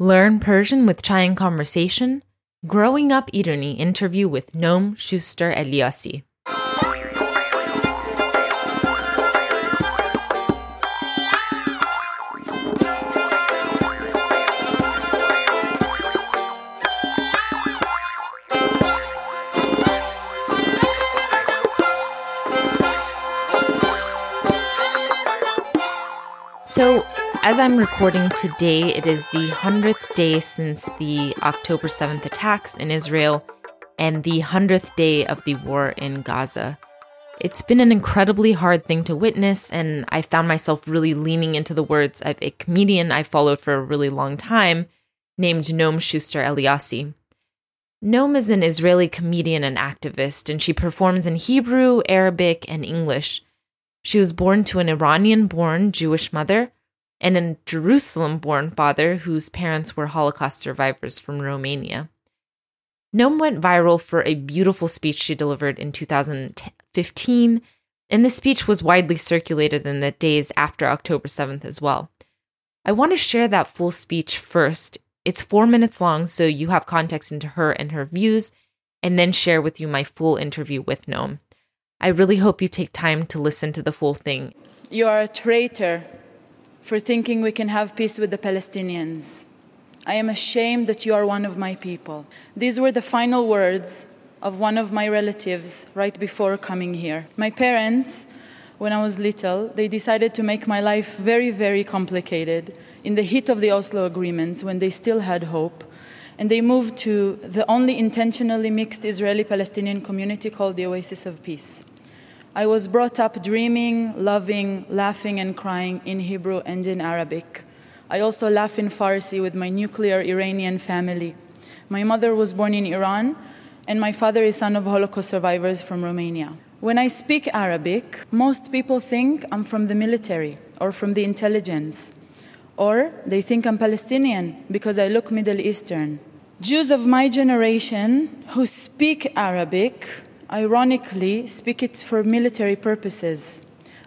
Learn Persian with Chai in Conversation, Growing Up Irani interview with Noam Shuster-Eliassi. So, as I'm recording today, it is the 100th day since the October 7th attacks in Israel and the 100th day of the war in Gaza. It's been an incredibly hard thing to witness, and I found myself really leaning into the words of a comedian I followed for a really long time named Noam Shuster-Eliassi. Noam is an Israeli comedian and activist, and she performs in Hebrew, Arabic, and English. She was born to an Iranian-born Jewish mother and a Jerusalem-born father whose parents were Holocaust survivors from Romania. Noam went viral for a beautiful speech she delivered in 2015, and the speech was widely circulated in the days after October 7th as well. I want to share that full speech first. It's 4 minutes long, so you have context into her and her views, and then share with you my full interview with Noam. I really hope you take time to listen to the full thing. You are a traitor for thinking we can have peace with the Palestinians. I am ashamed that you are one of my people. These were the final words of one of my relatives right before coming here. My parents, when I was little, they decided to make my life very, very complicated in the heat of the Oslo agreements when they still had hope. And they moved to the only intentionally mixed Israeli-Palestinian community called the Oasis of Peace. I was brought up dreaming, loving, laughing and crying in Hebrew and in Arabic. I also laugh in Farsi with my nuclear Iranian family. My mother was born in Iran, and my father is son of Holocaust survivors from Romania. When I speak Arabic, most people think I'm from the military or from the intelligence. Or they think I'm Palestinian because I look Middle Eastern. Jews of my generation who speak Arabic, ironically, speak it for military purposes.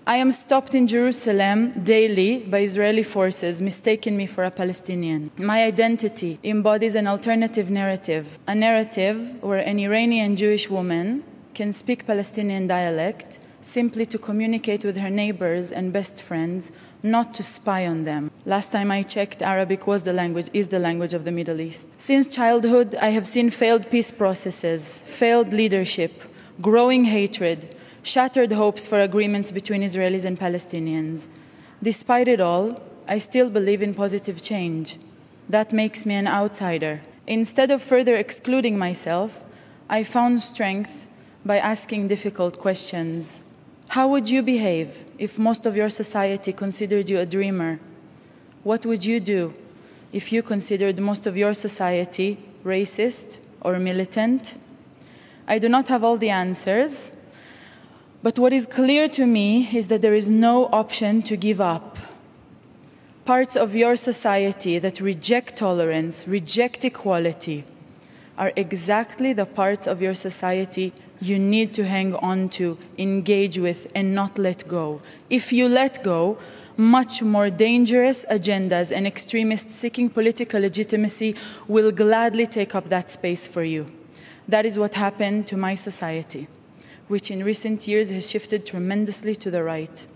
I am stopped in Jerusalem daily by Israeli forces, mistaking me for a Palestinian. My identity embodies an alternative narrative, a narrative where an Iranian Jewish woman can speak Palestinian dialect simply to communicate with her neighbors and best friends, not to spy on them. Last time I checked, Arabic is the language of the Middle East. Since childhood, I have seen failed peace processes, failed leadership, growing hatred, shattered hopes for agreements between Israelis and Palestinians. Despite it all, I still believe in positive change. That makes me an outsider. Instead of further excluding myself, I found strength by asking difficult questions. How would you behave if most of your society considered you a dreamer? What would you do if you considered most of your society racist or militant? I do not have all the answers, but what is clear to me is that there is no option to give up. Parts of your society that reject tolerance, reject equality, are exactly the parts of your society you need to hang on to, engage with, and not let go. If you let go, much more dangerous agendas and extremists seeking political legitimacy will gladly take up that space for you. That is what happened to my society, which in recent years has shifted tremendously to the right.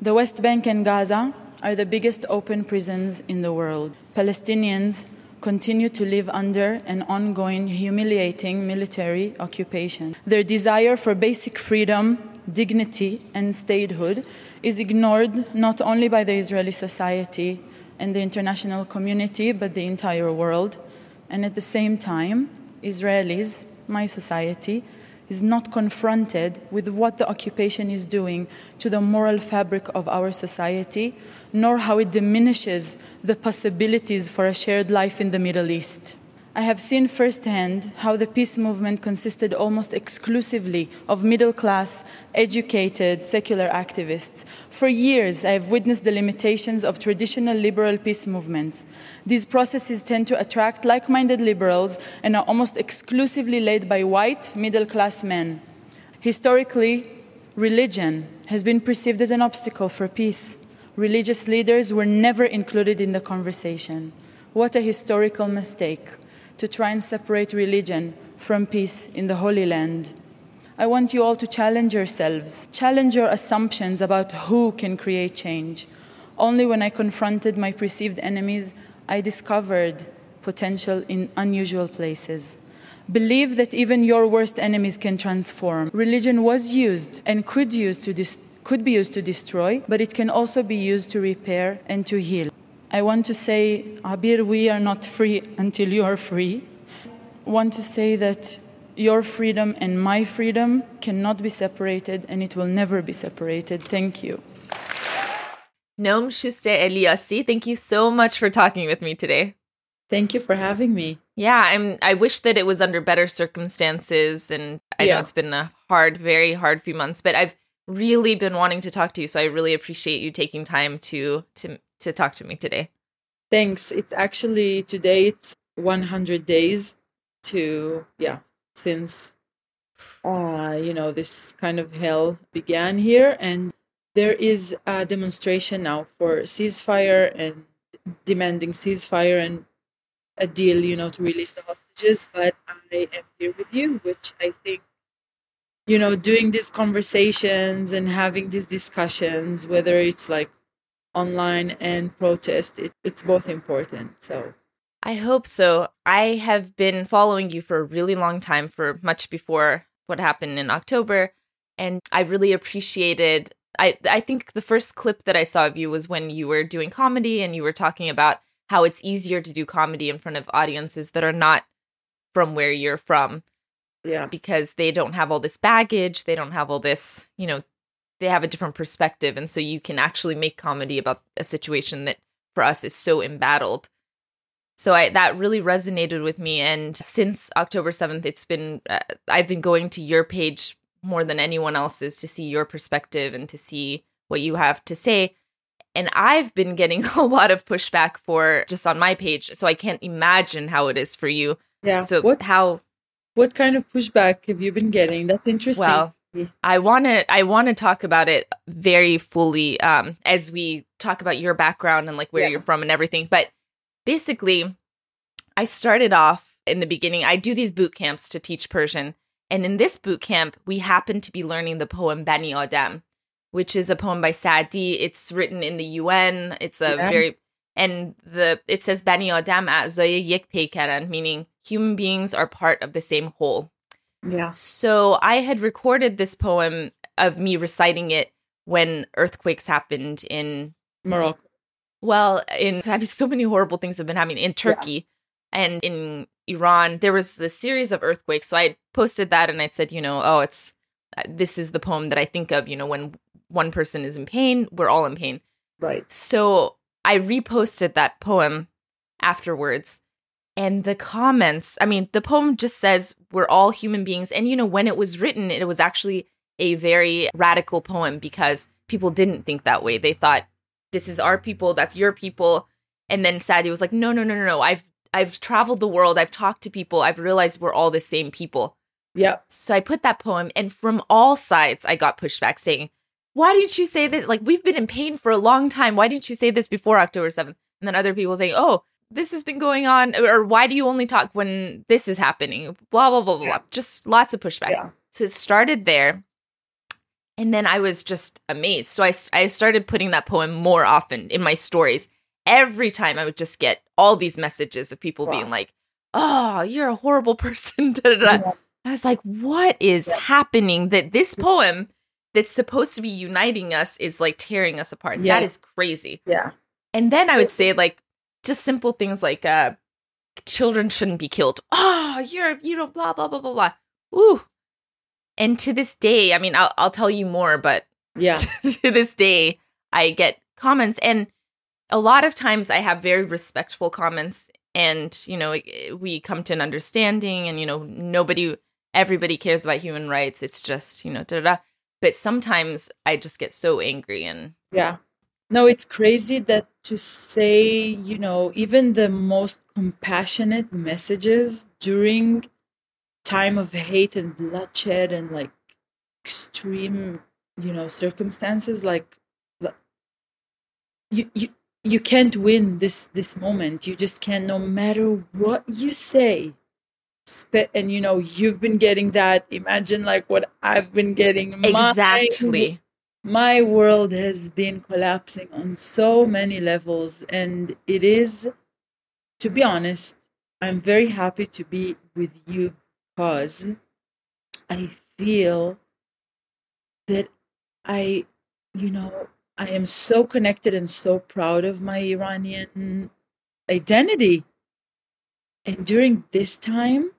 The West Bank and Gaza are the biggest open prisons in the world. Palestinians continue to live under an ongoing, humiliating military occupation. Their desire for basic freedom, dignity, and statehood is ignored not only by the Israeli society and the international community, but the entire world. And at the same time, Israelis, my society, is not confronted with what the occupation is doing to the moral fabric of our society, nor how it diminishes the possibilities for a shared life in the Middle East. I have seen firsthand how the peace movement consisted almost exclusively of middle-class, educated, secular activists. For years, I have witnessed the limitations of traditional liberal peace movements. These processes tend to attract like-minded liberals and are almost exclusively led by white, middle-class men. Historically, religion has been perceived as an obstacle for peace. Religious leaders were never included in the conversation. What a historical mistake to try and separate religion from peace in the Holy Land. I want you all to challenge yourselves, challenge your assumptions about who can create change. Only when I confronted my perceived enemies, I discovered potential in unusual places. Believe that even your worst enemies can transform. Religion was used and could be used to destroy, but it can also be used to repair and to heal. I want to say, Abir, we are not free until you are free. I want to say that your freedom and my freedom cannot be separated, and it will never be separated. Thank you. Noam Shuster-Eliassi, thank you so much for talking with me today. Thank you for having me. Yeah, I wish that it was under better circumstances, and I know it's been a hard, very hard few months, but I've really been wanting to talk to you, so I really appreciate you taking time to talk to me today. Thanks. It's actually, today it's 100 days since, this kind of hell began here, and there is a demonstration now for ceasefire and demanding ceasefire and a deal, to release the hostages. But I am here with you, which I think, doing these conversations and having these discussions, whether it's like online and protest, it's both important. So I hope so. I have been following you for a really long time, for much before what happened in October. And I really appreciated, I think the first clip that I saw of you was when you were doing comedy and you were talking about how it's easier to do comedy in front of audiences that are not from where you're from. Yeah. Because they don't have all this baggage. They don't have all this, they have a different perspective. And so you can actually make comedy about a situation that for us is so embattled. So that really resonated with me. And since October 7th, it's been, I've been going to your page more than anyone else's to see your perspective and to see what you have to say. And I've been getting a lot of pushback for just on my page. So I can't imagine how it is for you. Yeah. So what kind of pushback have you been getting? That's interesting. Well, I want to talk about it very fully as we talk about your background and like where you're from and everything. But basically, I started off in the beginning. I do these boot camps to teach Persian. And in this boot camp, we happen to be learning the poem Bani Adam, which is a poem by Saadi. It's written in the UN. It's a it says Bani Adam a'zay yek peykaran, meaning human beings are part of the same whole. Yeah. So I had recorded this poem of me reciting it when earthquakes happened in Morocco. Well, so many horrible things have been happening in Turkey and in Iran. There was this series of earthquakes. So I posted that and I said, this is the poem that I think of, when one person is in pain, we're all in pain. Right. So I reposted that poem afterwards. And the comments, the poem just says we're all human beings. And, when it was written, it was actually a very radical poem because people didn't think that way. They thought, this is our people, that's your people. And then Saadi was like, no. I've traveled the world. I've talked to people. I've realized we're all the same people. Yeah. So I put that poem, and from all sides, I got pushback saying, why didn't you say this? Like, we've been in pain for a long time. Why didn't you say this before October 7th? And then other people saying, oh, this has been going on. Or why do you only talk when this is happening? Blah, blah, blah, blah, blah. Just lots of pushback. Yeah. So it started there. And then I was just amazed. So I started putting that poem more often in my stories. Every time I would just get all these messages of people being like, oh, you're a horrible person. Yeah. I was like, what is happening that this poem that's supposed to be uniting us is like tearing us apart? Yeah. That is crazy. Yeah. And then I would say like just simple things like children shouldn't be killed. Oh, you're blah, blah, blah, blah, blah. Ooh. And to this day, I'll tell you more, but to this day, I get comments. And a lot of times I have very respectful comments and, we come to an understanding and, everybody cares about human rights. It's just, But sometimes I just get so angry and... Yeah. No, it's crazy that to say, even the most compassionate messages during time of hate and bloodshed and like extreme circumstances, like you you can't win this moment. You just can't, no matter what you say. And, you know, you've been getting that. Imagine like what I've been getting. Exactly. My world has been collapsing on so many levels. And it is, to be honest, I'm very happy to be with you because I feel that I am so connected and so proud of my Iranian identity. And during this time,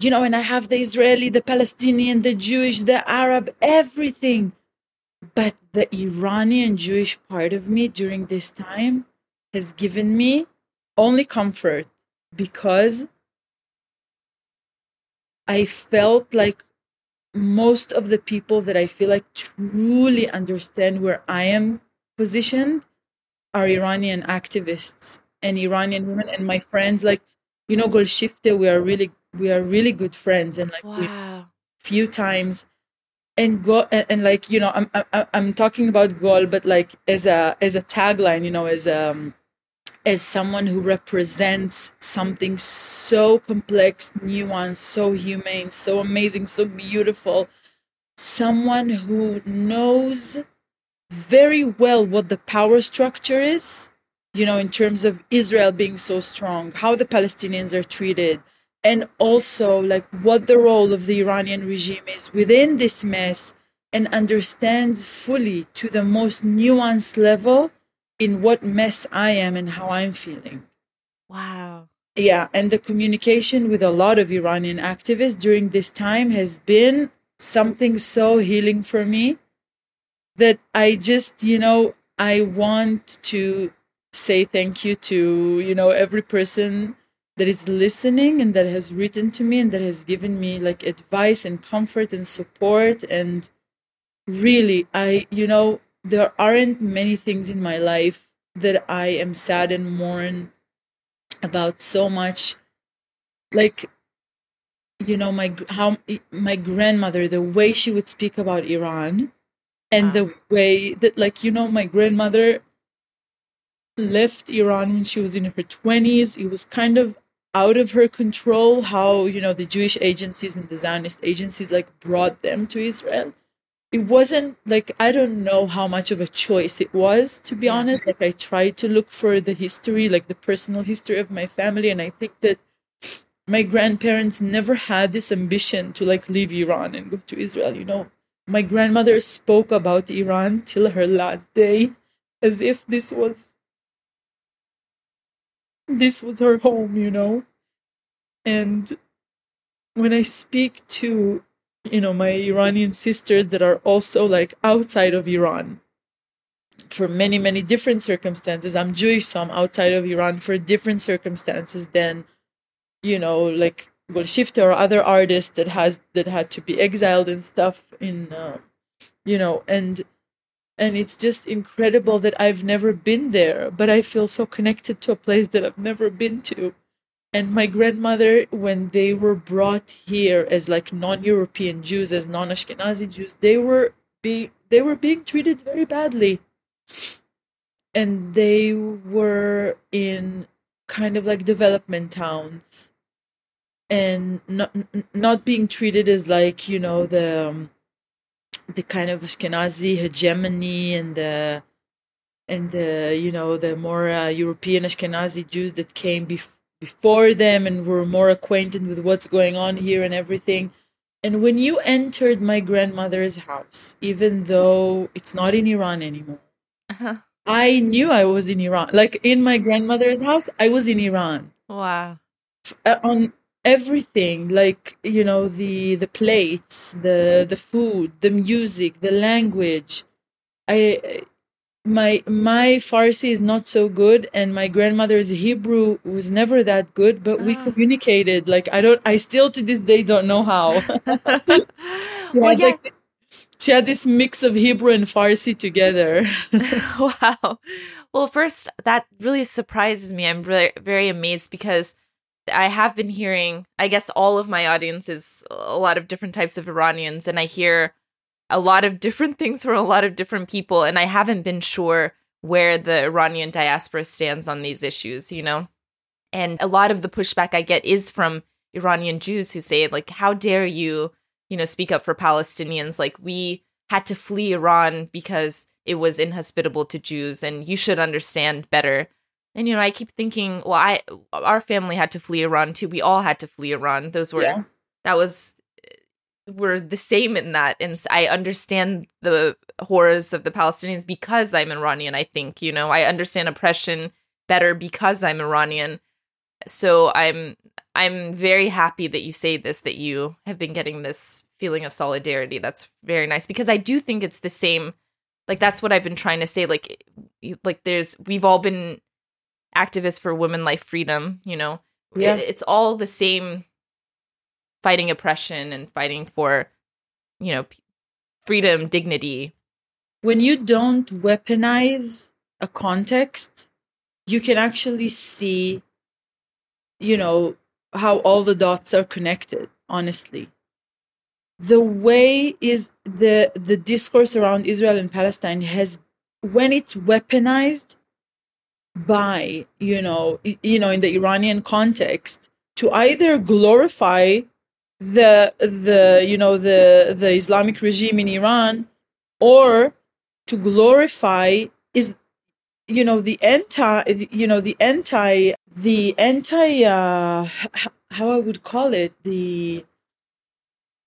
you know, and I have the Israeli, the Palestinian, the Jewish, the Arab, everything. But the Iranian Jewish part of me during this time has given me only comfort because I felt like most of the people that I feel like truly understand where I am positioned are Iranian activists and Iranian women and my friends. Like, you know, Golshifteh, we are really good friends, and like wow. Few times. And go and like, you know, I'm talking about Gol, but like as a tagline, you know, as someone who represents something so complex, nuanced, so humane, so amazing, so beautiful, someone who knows very well what the power structure is, you know, in terms of Israel being so strong, how the Palestinians are treated. And also, like, what the role of the Iranian regime is within this mess, and understands fully to the most nuanced level in what mess I am and how I'm feeling. Wow. Yeah, and the communication with a lot of Iranian activists during this time has been something so healing for me that I just, you know, I want to say thank you to, you know, every person that is listening and that has written to me and that has given me like advice and comfort and support. And really, there aren't many things in my life that I am sad and mourn about so much. Like, you know, my grandmother, the way she would speak about Iran and wow. The way that, like, you know, my grandmother left Iran when she was in her 20s. It was kind of out of her control how, you know, the Jewish agencies and the Zionist agencies like brought them to Israel. It wasn't like, I don't know how much of a choice it was, to be honest. Like, I tried to look for the history, like the personal history of my family, and I think that my grandparents never had this ambition to like leave Iran and go to Israel. You know, my grandmother spoke about Iran till her last day as if this was her home, you know. And when I speak to, you know, my Iranian sisters that are also like outside of Iran for many, many different circumstances, I'm Jewish, so I'm outside of Iran for different circumstances than, you know, like Golshifteh or other artists that had to be exiled and stuff in, you know, and it's just incredible that I've never been there, but I feel so connected to a place that I've never been to. And my grandmother, when they were brought here as like non-European Jews, as non-Ashkenazi Jews, they were being treated very badly. And they were in kind of like development towns and not being treated as like, you know, the kind of Ashkenazi hegemony and the you know, the more European Ashkenazi Jews that came before them and were more acquainted with what's going on here and everything. And when you entered my grandmother's house, even though it's not in Iran anymore, uh-huh. I knew I was in Iran. Like, in my grandmother's house, I was in Iran. Wow. On everything, like, you know, the plates, the food, the music, the language. My Farsi is not so good, and my grandmother's Hebrew was never that good, but we communicated. Like, I still to this day don't know how. Like, she had this mix of Hebrew and Farsi together. Wow. Well, first, that really surprises me. I'm really very amazed because I have been hearing, I guess all of my audience is a lot of different types of Iranians, and I hear a lot of different things from a lot of different people, and I haven't been sure where the Iranian diaspora stands on these issues, you know? And a lot of the pushback I get is from Iranian Jews who say, like, how dare you, you know, speak up for Palestinians? Like, we had to flee Iran because it was inhospitable to Jews, and you should understand better. And, you know, I keep thinking, well, our family had to flee Iran too. We all had to flee Iran. We're the same in that. And I understand the horrors of the Palestinians because I'm Iranian, I think, you know. I understand oppression better because I'm Iranian. So I'm very happy that you say this, that you have been getting this feeling of solidarity. That's very nice, because I do think it's the same. Like, that's what I've been trying to say. Like we've all been activists for women, life, freedom, you know. Yeah. It's all the same, fighting oppression and fighting for, you know, freedom, dignity. When you don't weaponize a context, you can actually see, you know, how all the dots are connected, honestly. The way is the discourse around Israel and Palestine has, when it's weaponized by, you know, in the Iranian context, to either glorify the Islamic regime in Iran, or to glorify the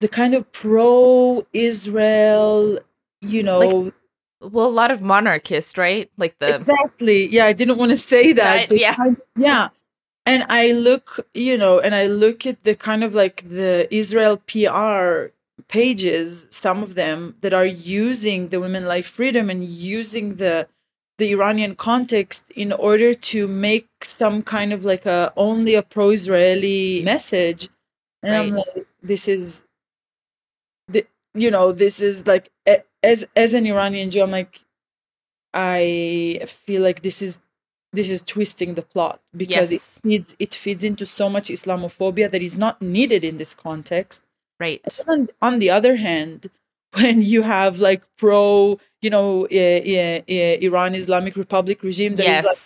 kind of pro-Israel, you know. A lot of monarchists, right? Exactly. Yeah, I didn't want to say that. Yeah. And I look at the kind of like the Israel PR pages, some of them that are using the women, life, freedom and using the Iranian context in order to make some kind of like only a pro-Israeli message. And right. I'm like, this is like, as an Iranian Jew, I'm like, I feel like this is twisting the plot, because yes, it feeds into so much Islamophobia that is not needed in this context. Right. And on the other hand, when you have like Iran Islamic Republic regime that yes, is like,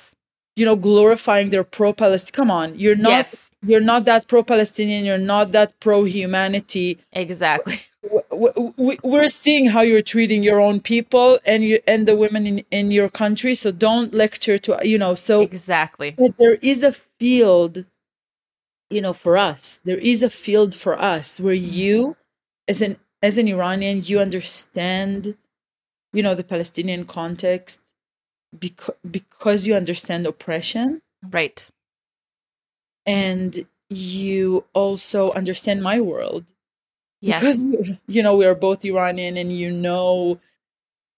you know, glorifying their pro-Palestine, come on, you're not that pro-Palestinian, you're not that pro-humanity. Exactly. We're seeing how you're treating your own people and the women in your country. So don't lecture to, you know, so exactly. But there is a field, you know, for us. There is a field for us where you, as an Iranian, you understand, you know, the Palestinian context because you understand oppression. Right. And you also understand my world. Yes. Because, you know, we are both Iranian, and you know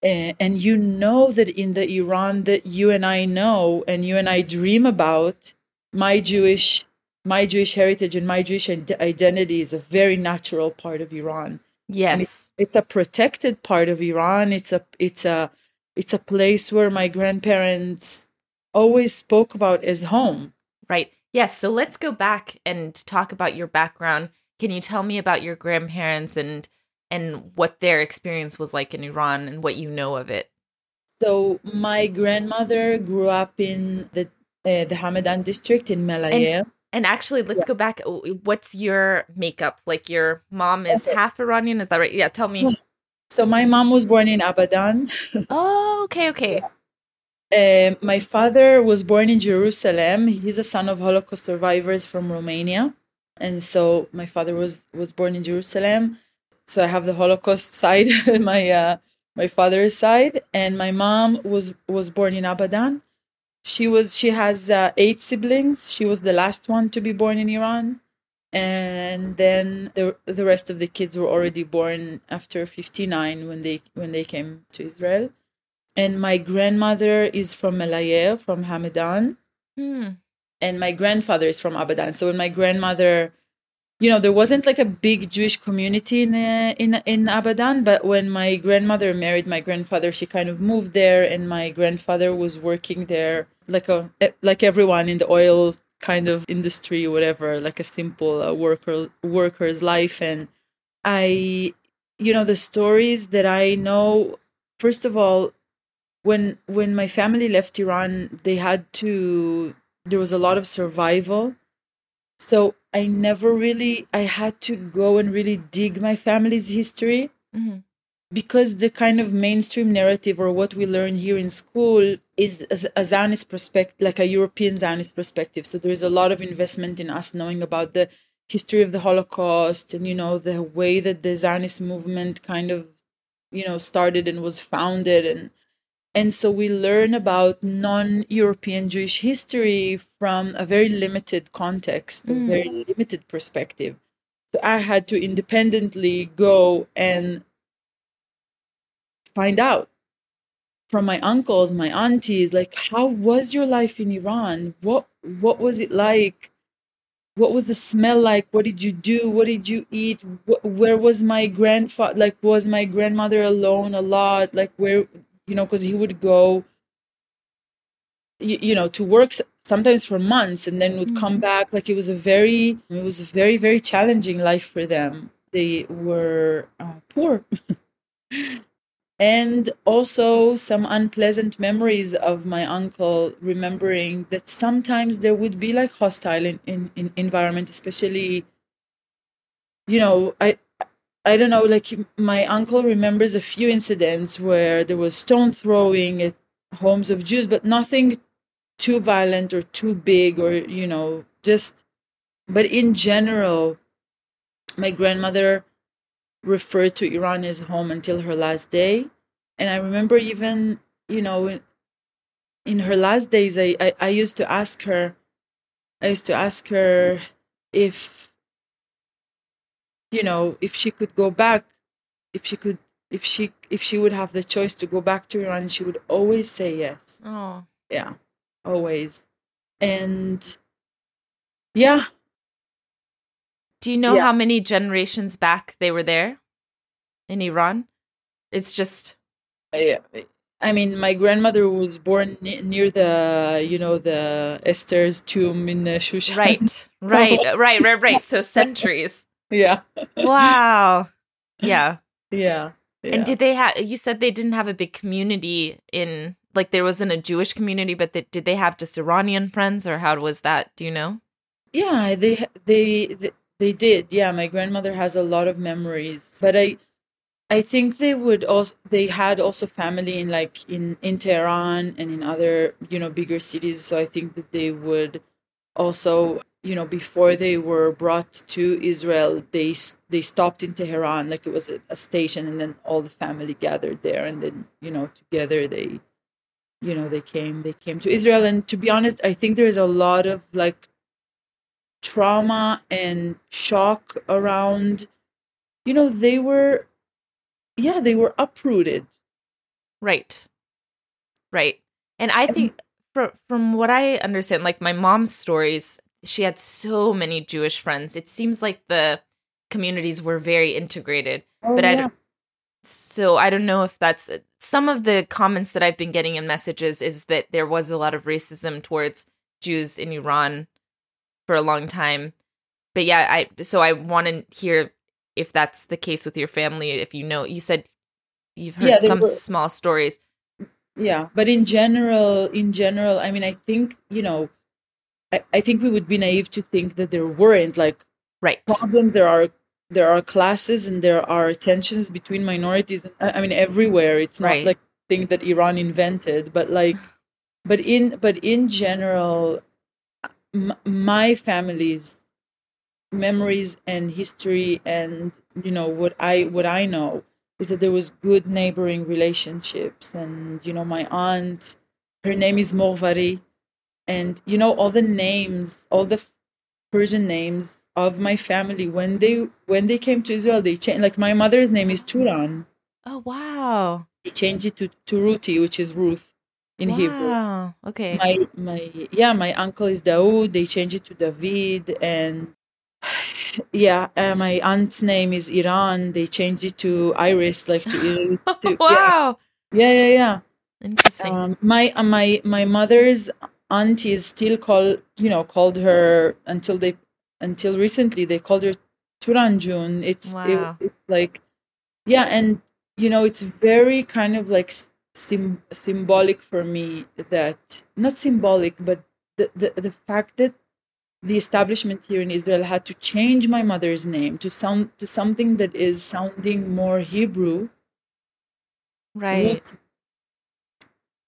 that in the Iran that you and I know and you and I dream about, my Jewish heritage and my Jewish identity is a very natural part of Iran. Yes, it's a protected part of Iran. It's a place where my grandparents always spoke about as home. Right. Yes. So let's go back and talk about your background. Can you tell me about your grandparents and what their experience was like in Iran and what you know of it? So my grandmother grew up in the Hamadan district in Malaysia. And actually, let's go back. What's your makeup? Like, your mom is half Iranian, is that right? Yeah, tell me. So my mom was born in Abadan. Oh, okay. Yeah. My father was born in Jerusalem. He's a son of Holocaust survivors from Romania. And so my father was born in Jerusalem. So I have the Holocaust side, my father's side, and my mom was born in Abadan. She has 8 siblings. She was the last one to be born in Iran, and then the rest of the kids were already born after 1959 when they came to Israel. And my grandmother is from Malayeh, from Hamadan. Hmm. And my grandfather is from Abadan. So when my grandmother, you know, there wasn't like a big Jewish community in Abadan. But when my grandmother married my grandfather, she kind of moved there, and my grandfather was working there, like everyone in the oil kind of industry, or whatever, like a simple worker's life. And I, you know, the stories that I know, first of all, when my family left Iran, they had to, there was a lot of survival. So I never really, I had to go and really dig my family's history, mm-hmm. because the kind of mainstream narrative or what we learn here in school is a Zionist perspective, like a European Zionist perspective. So there is a lot of investment in us knowing about the history of the Holocaust and, you know, the way that the Zionist movement kind of, you know, started and was founded. And so we learn about non-European Jewish history from a very limited context, a very limited perspective. So I had to independently go and find out from my uncles, my aunties, like, how was your life in Iran? What was it like? What was the smell like? What did you do? What did you eat? Where was my grandfather? Like, was my grandmother alone a lot? Like, where... You know, because he would go, you know, to work sometimes for months and then would come back. Like, it was a very, very challenging life for them. They were poor. And also some unpleasant memories of my uncle remembering that sometimes there would be like hostile in environment, especially, you know, I don't know, like my uncle remembers a few incidents where there was stone throwing at homes of Jews, but nothing too violent or too big or, you know, just, but in general, my grandmother referred to Iran as home until her last day. And I remember even, you know, in her last days, I used to ask her if, you know, if she could go back, if she would have the choice to go back to Iran, she would always say yes. Oh, yeah, always. And yeah. Do you know how many generations back they were there in Iran? It's just. Yeah, I mean, my grandmother was born near the, you know, the Esther's tomb in Shushan. Right. So centuries. Yeah. Wow. Yeah. Yeah. Yeah. And did they have, you said they didn't have a big community in, like there wasn't a Jewish community, but did they have just Iranian friends or how was that? Do you know? Yeah, they did. Yeah. My grandmother has a lot of memories, but I think they had also family in like in Tehran and in other, you know, bigger cities. So I think that they would also, you know, before they were brought to Israel, they stopped in Tehran, like it was a station, and then all the family gathered there, and then, you know, together they, you know, they came to Israel. And to be honest, I think there is a lot of like trauma and shock around, you know, they were uprooted. Right. And I think from what I understand, like my mom's stories, she had so many Jewish friends. It seems like the communities were very integrated. Oh, but so I don't know if that's... Some of the comments that I've been getting in messages is that there was a lot of racism towards Jews in Iran for a long time. But yeah, I want to hear if that's the case with your family. If you know... You said you've heard some small stories. Yeah, but in general, I mean, I think, you know... I think we would be naive to think that there weren't like problems. There are classes and there are tensions between minorities. I mean, everywhere. It's not like thing that Iran invented, but like, but in general, my family's memories and history, and you know what I know is that there was good neighboring relationships, and you know my aunt, her name is Morvari. And, you know, all the names, all the Persian names of my family, when they came to Israel, they changed. Like, my mother's name is Turan. Oh, wow. They changed it to Ruti, which is Ruth in Hebrew. Wow, okay. My uncle is Daoud. They changed it to David. And, my aunt's name is Iran. They changed it to Iris, like to Iris. Wow. Yeah. Interesting. My mother's... aunties still called her until recently they called her Turanjun. It's like, and you know, it's very kind of like symbolic for me, that not symbolic, but the fact that the establishment here in Israel had to change my mother's name to sound to something that is sounding more Hebrew. Right.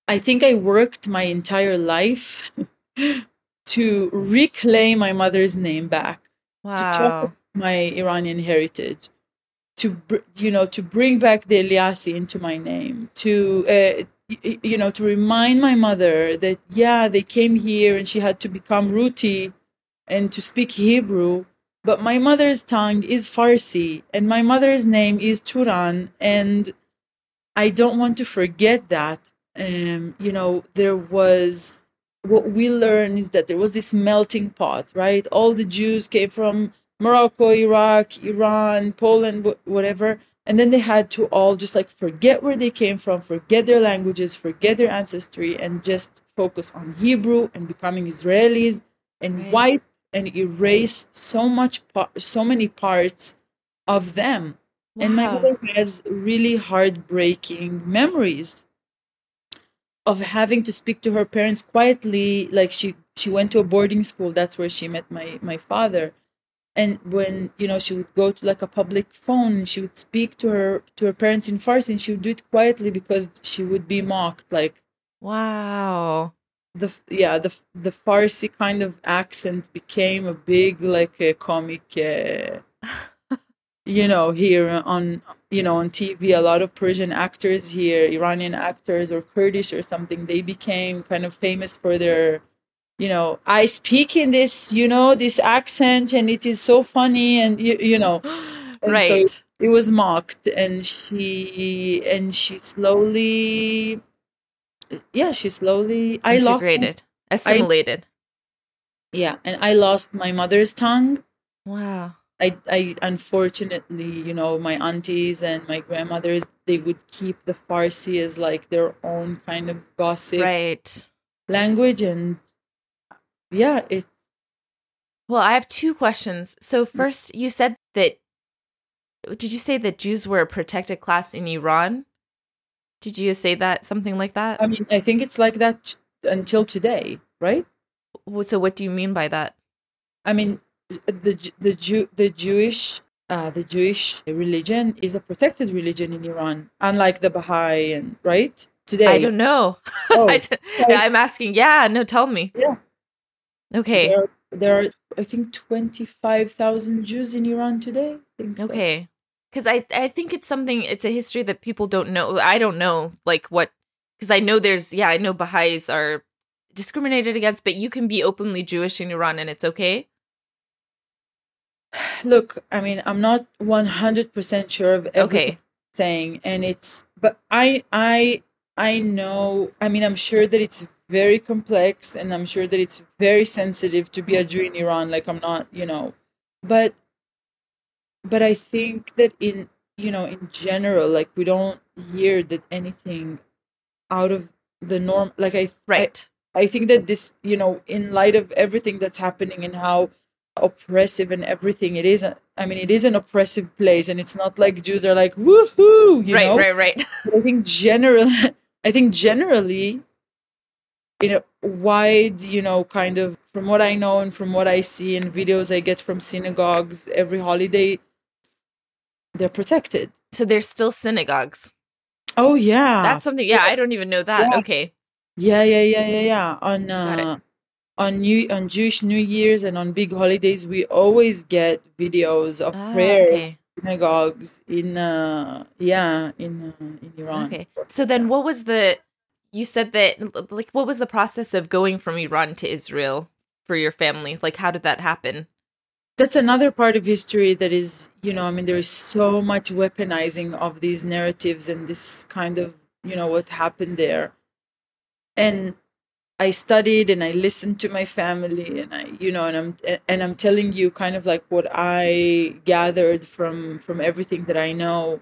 I think I worked my entire life to reclaim my mother's name back. Wow. To talk about my Iranian heritage, to, you know, to bring back the Eliassi into my name, to you know, to remind my mother that, yeah, they came here and she had to become Ruti and to speak Hebrew. But my mother's tongue is Farsi and my mother's name is Turan. And I don't want to forget that. You know, there was, what we learn is that there was this melting pot, right? All the Jews came from Morocco, Iraq, Iran, Poland, whatever. And then they had to all just like forget where they came from, forget their languages, forget their ancestry, and just focus on Hebrew and becoming Israelis, and right. wipe and erase so many parts of them. Wow. And my mother has really heartbreaking memories of having to speak to her parents quietly. Like she went to a boarding school. That's where she met my father. And when, you know, she would go to like a public phone, she would speak to her parents in Farsi, and she would do it quietly because she would be mocked. Like, wow, the Farsi kind of accent became a big like a comic, you know, here on, you know, on TV. A lot of Persian actors here, Iranian actors or Kurdish or something, they became kind of famous for their, you know, I speak in this, you know, this accent, and it is so funny, and you know, and right? So it was mocked, and she slowly, yeah, integrated, assimilated, yeah, and I lost my mother's tongue. Wow. I unfortunately, you know, my aunties and my grandmothers, they would keep the Farsi as like their own kind of gossip, right, language. And yeah, it's... Well, I have two questions. So first, you said that... Did you say that Jews were a protected class in Iran? Did you say that, something like that? I mean, I think it's like that until today, right? So what do you mean by that? I mean, the Jewish religion is a protected religion in Iran, unlike the Baha'i, and right? Today, I don't know. Oh, I'm asking. Yeah, no, tell me. Yeah. Okay. There are I think 25,000 Jews in Iran today. I think so. Okay. Because I think it's something, it's a history that people don't know. I don't know, like what, because I know there's, yeah, I know Baha'is are discriminated against, but you can be openly Jewish in Iran and it's okay? Look, I mean, I'm not 100% sure of everything saying, and it's, but I know, I mean, I'm sure that it's very complex, and I'm sure that it's very sensitive to be a Jew in Iran. Like, I'm not, you know, but I think that in, you know, in general, like, we don't hear that anything out of the norm. Like, I think that this, you know, in light of everything that's happening and how oppressive and everything it is, I mean, it is an oppressive place, and it's not like Jews are like, woohoo, you know? Right. I think generally, in a wide, you know, kind of, from what I know and from what I see in videos I get from synagogues every holiday, they're protected. So there's still synagogues. Oh, yeah. That's something. Yeah, I don't even know that. Yeah. Okay. Yeah. On Jewish New Year's and on big holidays, we always get videos of prayers. Okay. Synagogues in Iran. Okay. So then what was the... You said that, like, what was the process of going from Iran to Israel for your family? Like, how did that happen? That's another part of history that is, you know, I mean, there is so much weaponizing of these narratives and this kind of, you know, what happened there. And I studied and I listened to my family, and I, you know, and I'm telling you kind of like what I gathered from everything that I know.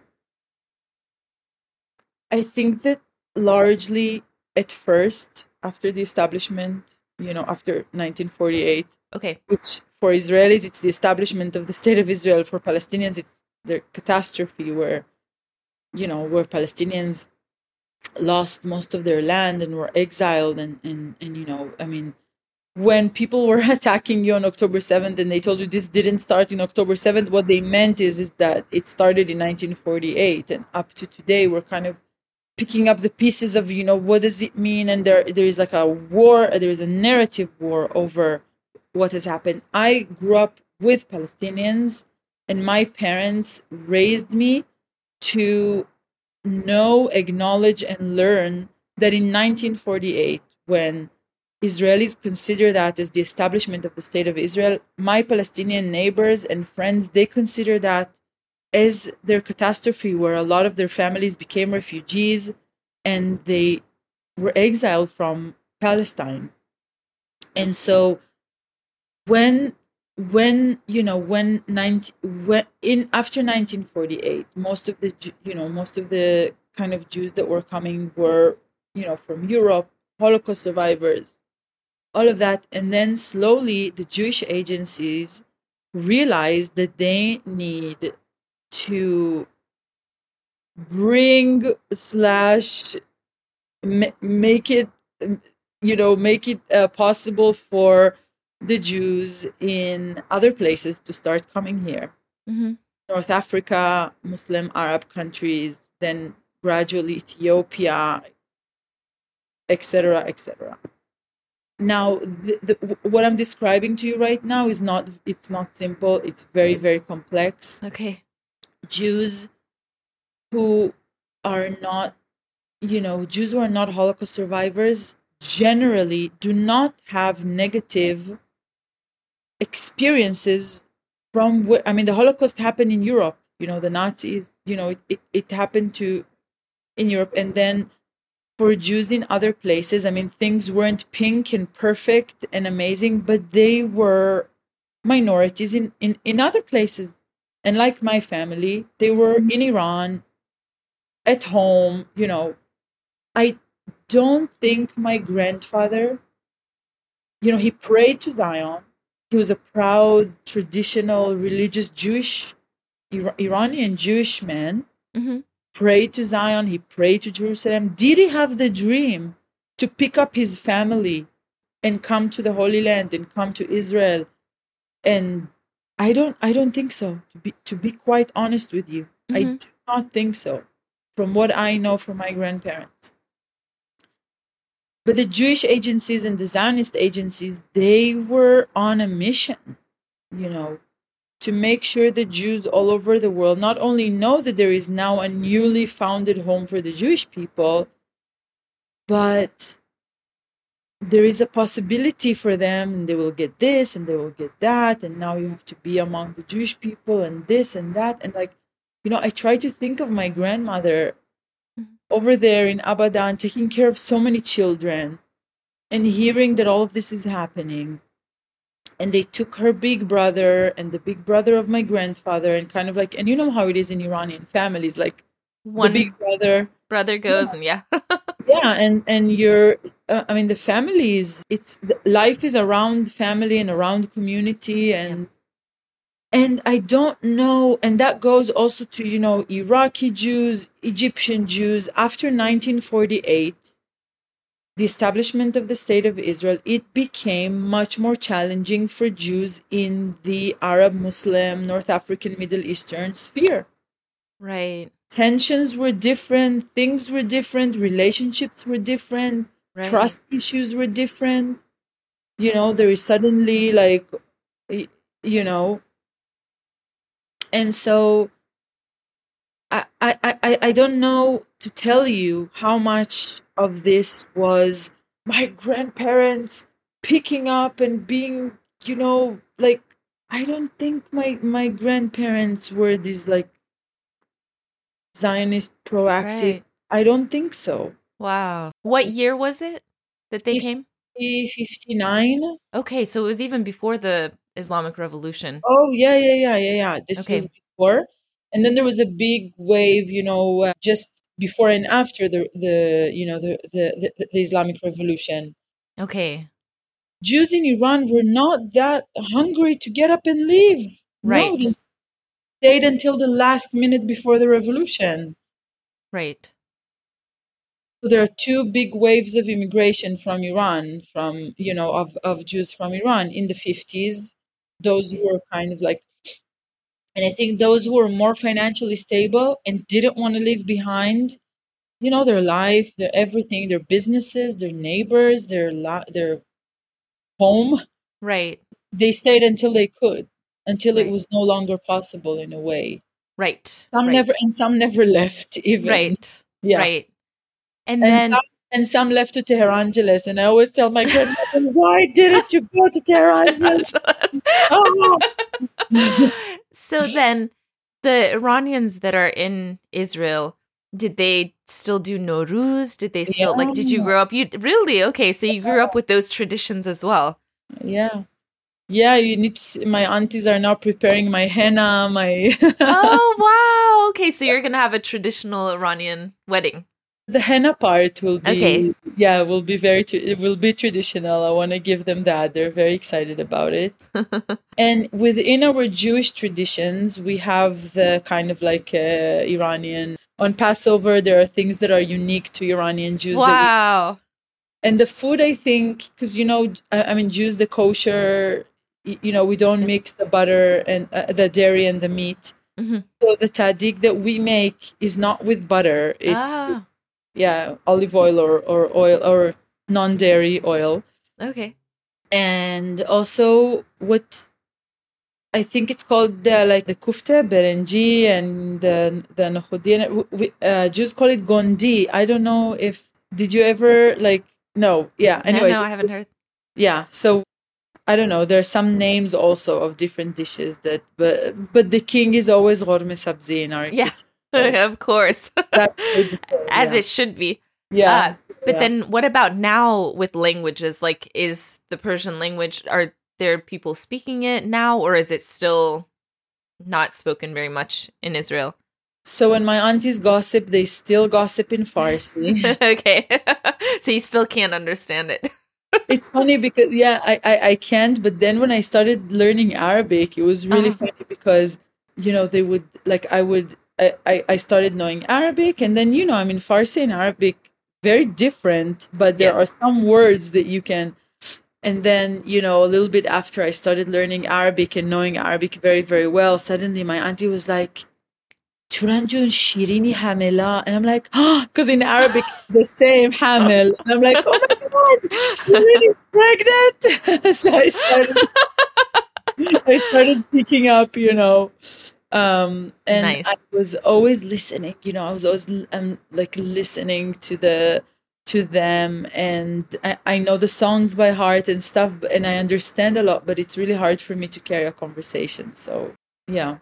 I think that largely at first, after the establishment, you know, after 1948, okay, which for Israelis it's the establishment of the state of Israel, for Palestinians it's the catastrophe where, you know, where Palestinians lost most of their land and were exiled. And you know, I mean, when people were attacking you on October 7th and they told you this didn't start in October 7th, what they meant is that it started in 1948. And up to today, we're kind of picking up the pieces of, you know, what does it mean? And there is like a war, there is a narrative war over what has happened. I grew up with Palestinians, and my parents raised me to know, acknowledge, and learn that in 1948, when Israelis consider that as the establishment of the State of Israel, my Palestinian neighbors and friends, they consider that as their catastrophe, where a lot of their families became refugees and they were exiled from Palestine. And so after 1948, most of the kind of Jews that were coming were, you know, from Europe, Holocaust survivors, all of that. And then slowly the Jewish agencies realized that they need to bring make it possible for the Jews in other places to start coming here. Mm-hmm. North Africa, Muslim Arab countries, then gradually Ethiopia, etc., etc. Now, what I'm describing to you right now it's not simple. It's very, very complex. Okay. Jews who are not, you know, Jews who are not Holocaust survivors generally do not have negative experiences from where, I mean, the Holocaust happened in Europe, you know, the Nazis, you know, it happened in Europe. And then for Jews in other places, I mean, things weren't pink and perfect and amazing, but they were minorities in other places. And like my family, they were in Iran, at home, you know. I don't think my grandfather, you know, he prayed to Zion. He was a proud, traditional, religious Jewish, Iranian Jewish man. Mm-hmm. Prayed to Zion. He prayed to Jerusalem. Did he have the dream to pick up his family and come to the Holy Land and come to Israel? And I don't think so, to be quite honest with you. Mm-hmm. I do not think so, from what I know from my grandparents. But the Jewish agencies and the Zionist agencies, they were on a mission, you know, to make sure the Jews all over the world not only know that there is now a newly founded home for the Jewish people, but there is a possibility for them, and they will get this, and they will get that, and now you have to be among the Jewish people, and this and that. And like, you know, I try to think of my grandmother over there in Abadan, taking care of so many children, and hearing that all of this is happening. And they took her big brother and the big brother of my grandfather, and kind of like, and you know how it is in Iranian families, like one big brother goes, yeah. And yeah. Yeah, and you're, I mean, the families, life is around family and around community, and I don't know, and that goes also to, you know, Iraqi Jews, Egyptian Jews. After 1948, the establishment of the State of Israel, it became much more challenging for Jews in the Arab, Muslim, North African, Middle Eastern sphere. Right. Tensions were different, things were different, relationships were different, right. Trust issues were different. You know, there is suddenly like, you know, and so I don't know to tell you how much of this was my grandparents picking up and being, you know, like, I don't think my grandparents were these like Zionist proactive. Right. I don't think so. Wow. What year was it that they came? 59. Okay, so it was even before the Islamic Revolution. Oh, yeah. This was before. And then there was a big wave, you know, just before and after the Islamic Revolution. Okay. Jews in Iran were not that hungry to get up and leave. Right. No, they stayed until the last minute before the revolution. Right. There are two big waves of immigration from Iran, from, you know, of Jews from Iran in the 50s. Those who were kind of like, and I think those who were more financially stable and didn't want to leave behind, you know, their life, their everything, their businesses, their neighbors, their home. Right. They stayed until they could, until it was no longer possible in a way. Right. Some never left even. Right. Yeah. Right. And some left to Tehrangeles, and I always tell my grandmother, "Why didn't you go to Tehrangeles?" Oh. So then, the Iranians that are in Israel, did they still do Nowruz? Did they still like? Did you grow up? You really okay? So you grew up with those traditions as well. Yeah, yeah. You need to see, my aunties are now preparing my henna. My oh wow. Okay, so you're gonna have a traditional Iranian wedding. The henna part will be, it will be traditional. I want to give them that. They're very excited about it. And within our Jewish traditions, we have the kind of like Iranian. On Passover, there are things that are unique to Iranian Jews. Wow. And the food, I think, because, you know, I mean, Jews, the kosher, you know, we don't mix the butter and the dairy and the meat. Mm-hmm. So the tadik that we make is not with butter. It's olive oil or oil or non-dairy oil. Okay. And also what I think it's called like the kufta, berenji, and the nochudi. Jews call it gondi. I don't know if, did you ever like, no, yeah. Anyways. No, I haven't heard. Yeah. So I don't know. There are some names also of different dishes that, but the king is always gorme sabzi in our kitchen. Of course, as it should be. Yeah. But then what about now with languages? Like, is the Persian language, are there people speaking it now, or is it still not spoken very much in Israel? So when my aunties gossip, they still gossip in Farsi. Okay. So you still can't understand it. It's funny because, I can't. But then when I started learning Arabic, it was really funny because, you know, they would, like, I started knowing Arabic, and then, you know, I mean, Farsi and Arabic, very different, but there are some words that you can, and then, you know, a little bit after I started learning Arabic and knowing Arabic very, very well, suddenly my auntie was like, Turanjun Shirini Hamela, and I'm like, oh, because in Arabic, the same Hamel, and I'm like, oh my God, Shirini is pregnant. So I started picking up, you know. And nice. I was always listening, you know, I was always like listening to them, and I know the songs by heart and stuff, and I understand a lot, but it's really hard for me to carry a conversation. So, yeah.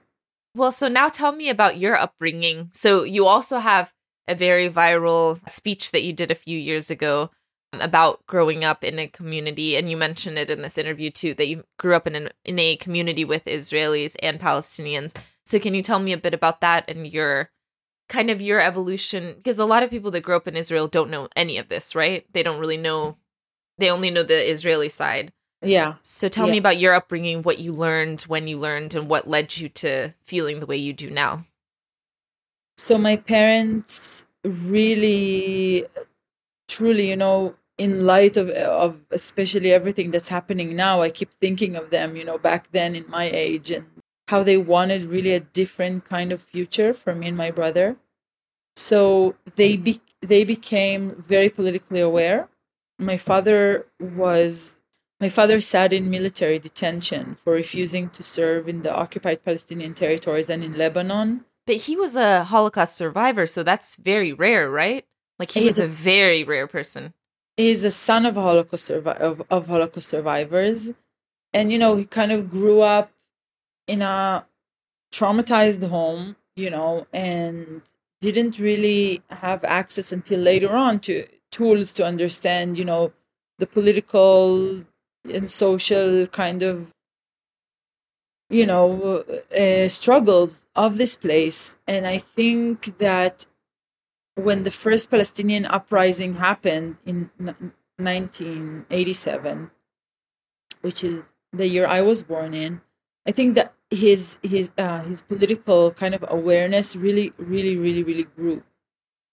Well, so now tell me about your upbringing. So you also have a very viral speech that you did a few years ago about growing up in a community, and you mentioned it in this interview too, that you grew up in a community with Israelis and Palestinians. So can you tell me a bit about that and your kind of your evolution? Because a lot of people that grow up in Israel don't know any of this, right? They don't really know. They only know the Israeli side. Yeah. So tell me about your upbringing, what you learned, when you learned, and what led you to feeling the way you do now. So my parents really, truly, you know, in light of especially everything that's happening now, I keep thinking of them, you know, back then in my age, and how they wanted really a different kind of future for me and my brother. So they became very politically aware. My father sat in military detention for refusing to serve in the occupied Palestinian territories and in Lebanon. But he was a Holocaust survivor, so that's very rare, right? Like, he was a very rare person. He's a son of Holocaust survivors. And, you know, he kind of grew up in a traumatized home, you know, and didn't really have access until later on to tools to understand, you know, the political and social kind of, you know, struggles of this place. And I think that when the first Palestinian uprising happened in 1987, which is the year I was born in, I think that his political kind of awareness really, really, really, really grew.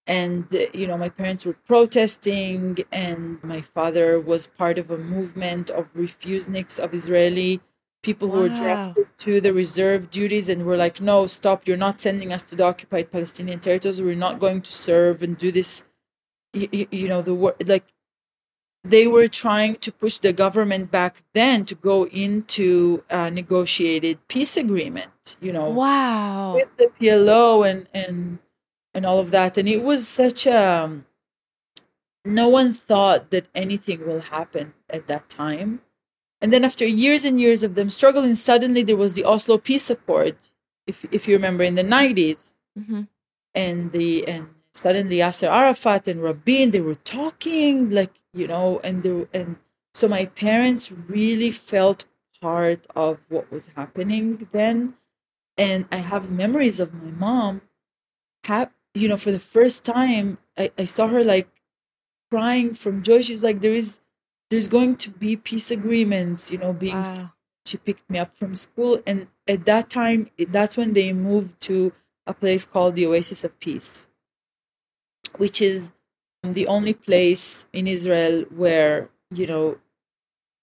And, you know, my parents were protesting, and my father was part of a movement of refuseniks, of Israeli people who were drafted to the reserve duties and were like, no, stop, you're not sending us to the occupied Palestinian territories. We're not going to serve and do this. You know, the war, like, they were trying to push the government back then to go into a negotiated peace agreement, you know, with the PLO and all of that. And it was such a, no one thought that anything will happen at that time. And then after years and years of them struggling, suddenly there was the Oslo Peace Accord, if you remember, in the 90s. Mm-hmm. And suddenly Yasser Arafat and Rabin, they were talking, like, you know, and so my parents really felt part of what was happening then. And I have memories of my mom, you know, for the first time, I saw her like crying from joy. She's like, there's going to be peace agreements, you know, being, she picked me up from school. And at that time, that's when they moved to a place called the Oasis of Peace, which is the only place in Israel where, you know,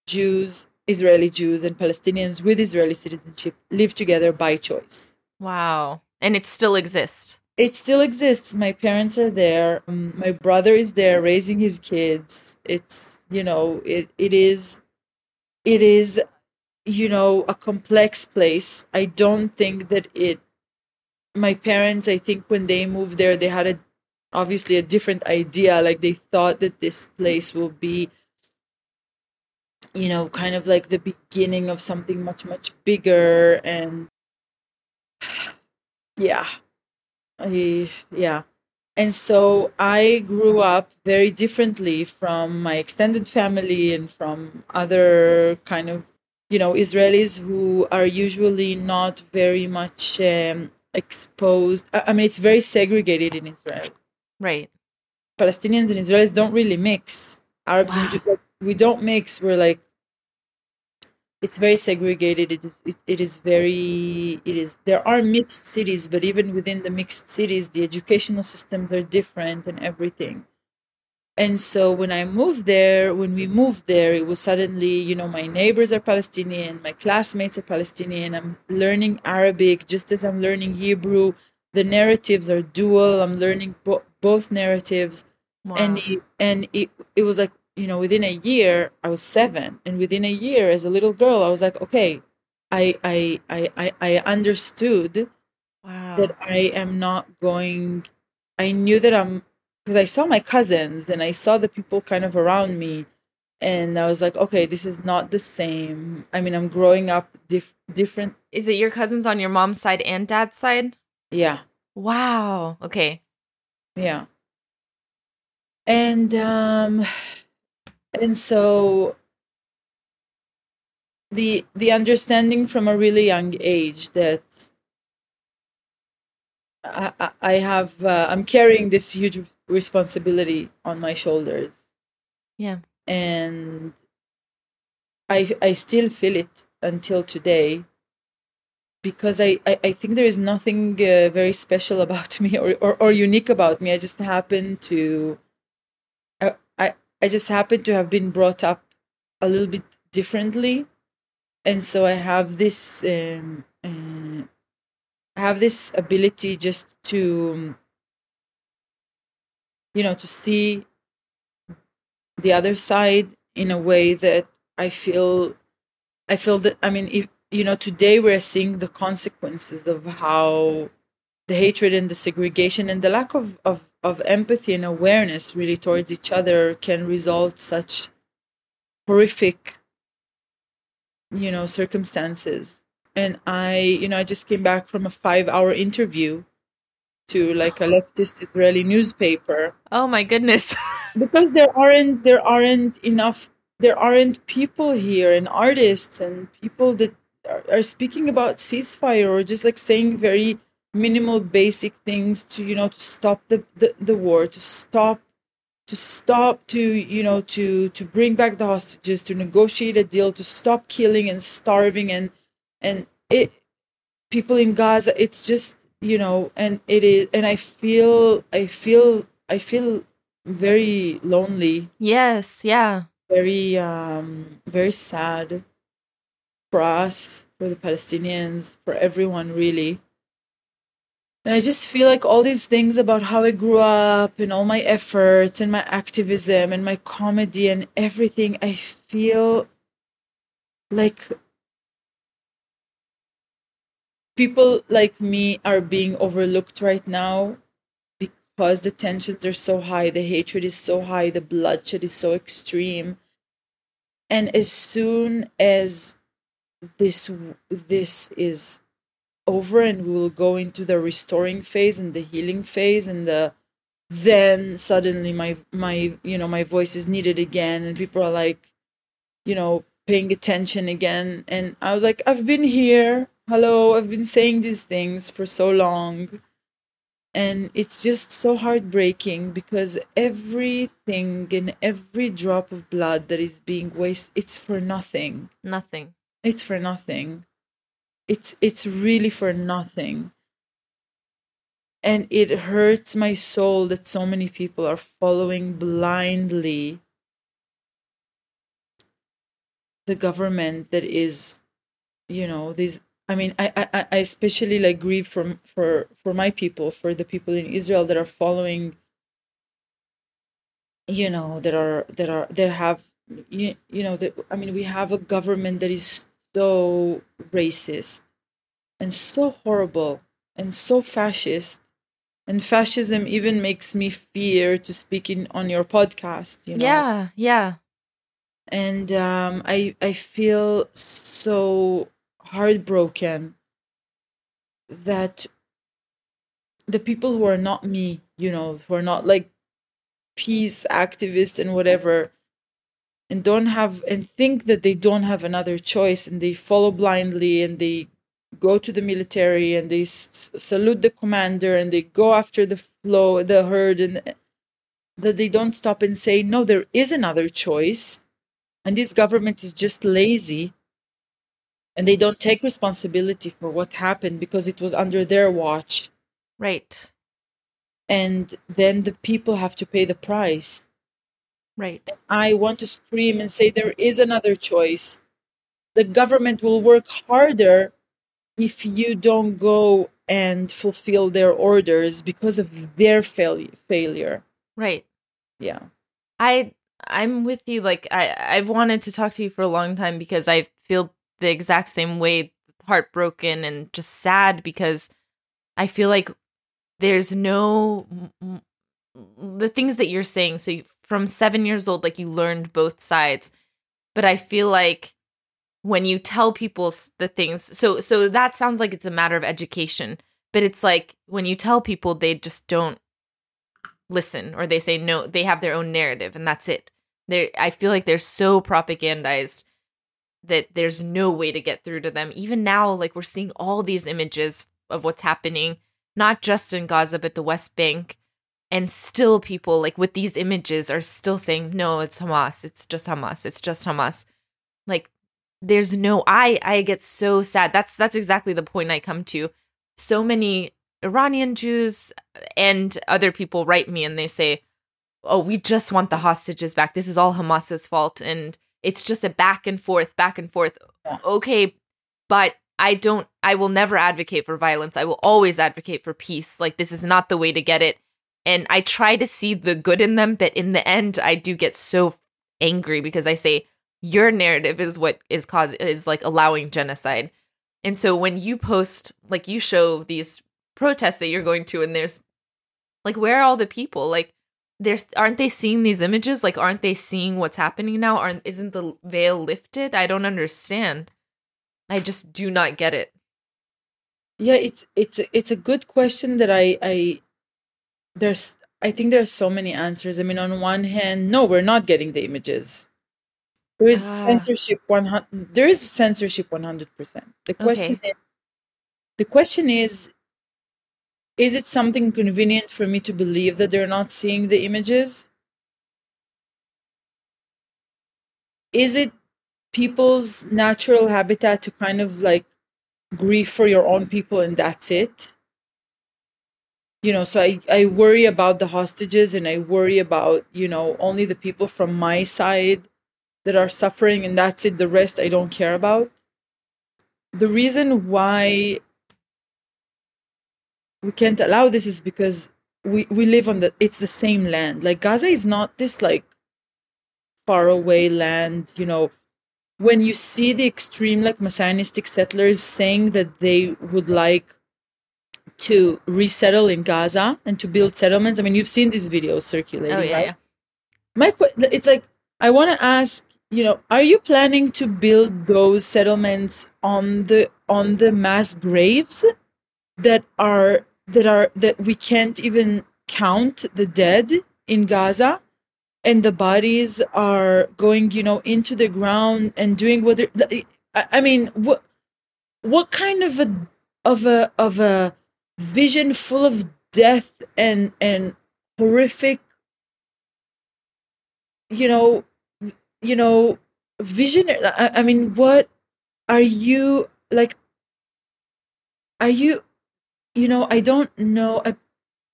Jews, Israeli Jews and Palestinians with Israeli citizenship live together by choice. Wow. And it still exists. It still exists. My parents are there. My brother is there raising his kids. It's, you know, it is, you know, a complex place. I don't think that my parents, I think when they moved there, they had obviously a different idea. Like they thought that this place will be, you know, kind of like the beginning of something much, much bigger. And and so I grew up very differently from my extended family and from other kind of, you know, Israelis who are usually not very much exposed. I mean, it's very segregated in Israel. Right. Palestinians and Israelis don't really mix. Arabs and Jews, like, we don't mix. We're like, it's very segregated. It is. There are mixed cities, but even within the mixed cities, the educational systems are different and everything. And so when we moved there, it was suddenly, you know, my neighbors are Palestinian, my classmates are Palestinian. I'm learning Arabic just as I'm learning Hebrew. The narratives are dual. I'm learning both narratives. Wow. And it was like, you know, within a year, I was 7. And within a year, as a little girl, I was like, okay, I understood that I am not going, I knew that because I saw my cousins and I saw the people kind of around me. And I was like, okay, this is not the same. I mean, I'm growing up different. Is it your cousins on your mom's side and dad's side? Yeah. Wow. Okay. Yeah. And so the understanding from a really young age that I have, I'm carrying this huge responsibility on my shoulders. Yeah. And I still feel it until today, because I think there is nothing very special about me or unique about me. I just happen to... I just happen to have been brought up a little bit differently, and so I have this ability just to, you know, to see the other side in a way that I feel that, I mean, if, you know, today we're seeing the consequences of how the hatred and the segregation and the lack of empathy and awareness really towards each other can result such horrific, you know, circumstances. And I just came back from a 5-hour interview to like a leftist Israeli newspaper. Oh my goodness. Because there aren't people here and artists and people that are speaking about ceasefire or just like saying very minimal basic things to, you know, to stop the war, to stop, to, you know, to bring back the hostages, to negotiate a deal, to stop killing and starving and people in Gaza. It's just, you know, and it is, and I feel I feel very lonely. Yes, yeah. Very sad for us, for the Palestinians, for everyone, really. And I just feel like all these things about how I grew up and all my efforts and my activism and my comedy and everything, I feel like people like me are being overlooked right now because the tensions are so high, the hatred is so high, the bloodshed is so extreme. And as soon as this is over and we will go into the restoring phase and the healing phase and then suddenly my voice is needed again and people are like, paying attention again. And I was like, I've been here. Hello, I've been saying these things for so long. And it's just so heartbreaking because everything and every drop of blood that is being wasted, it's for nothing. Nothing. It's for nothing. It's really for nothing. And it hurts my soul that so many people are following blindly the government that is, I especially like grieve for my people, for the people in Israel that are following, we have a government that is so racist and so horrible and so fascist, and fascism even makes me fear to speak on your podcast. Yeah. And I feel so heartbroken that the people who are not me, who are not like peace activists and whatever, and think that they don't have another choice, and they follow blindly, and they go to the military, and they salute the commander, and they go after the herd, and that they don't stop and say, no, there is another choice, and this government is just lazy, and they don't take responsibility for what happened because it was under their watch. Right. And then the people have to pay the price. Right. I want to scream and say there is another choice. The government will work harder if you don't go and fulfill their orders because of their failure. Right. Yeah. I'm with you. Like I've wanted to talk to you for a long time because I feel the exact same way, heartbroken and just sad, because I feel like there's no the things that you're saying. So from 7 years old, like you learned both sides, but I feel like when you tell people the things, so that sounds like it's a matter of education, but it's like when you tell people, they just don't listen, or they say no, they have their own narrative and that's it. I feel like they're so propagandized that there's no way to get through to them. Even now, like we're seeing all these images of what's happening, not just in Gaza, but the West Bank. And still people, like, with these images are still saying, no, it's Hamas. It's just Hamas. It's just Hamas. Like, there's no... I get so sad. That's exactly the point I come to. So many Iranian Jews and other people write me and they say, oh, we just want the hostages back. This is all Hamas's fault. And it's just a back and forth. Yeah. Okay, but I will never advocate for violence. I will always advocate for peace. Like, this is not the way to get it. And I try to see the good in them, but in the end, I do get so angry because I say your narrative is what is like allowing genocide. And so when you post, like you show these protests that you're going to, and there's like, where are all the people? Like, aren't they seeing these images? Like, aren't they seeing what's happening now? Isn't the veil lifted? I don't understand. I just do not get it. Yeah, it's a good question that I think there are so many answers. I mean, on one hand, no, we're not getting the images. There is censorship 100%. There is censorship 100%. The question is it something convenient for me to believe that they're not seeing the images? Is it people's natural habitat to kind of like grieve for your own people and that's it? You know, so I worry about the hostages, and I worry about, you know, only the people from my side that are suffering, and that's it. The rest I don't care about. The reason why we can't allow this is because we live on it's the same land. Like, Gaza is not this like far away land, you know. When you see the extreme like messianistic settlers saying that they would like to resettle in Gaza and to build settlements. I mean, you've seen these videos circulating, right? Yeah. It's like, I want to ask, you know, are you planning to build those settlements on the mass graves that we can't even count the dead in Gaza, and the bodies are going, you know, into the ground and doing what they're, I mean, what kind of a vision full of death and horrific, you know, visionary. I mean, what are you like? Are you, you know? I don't know.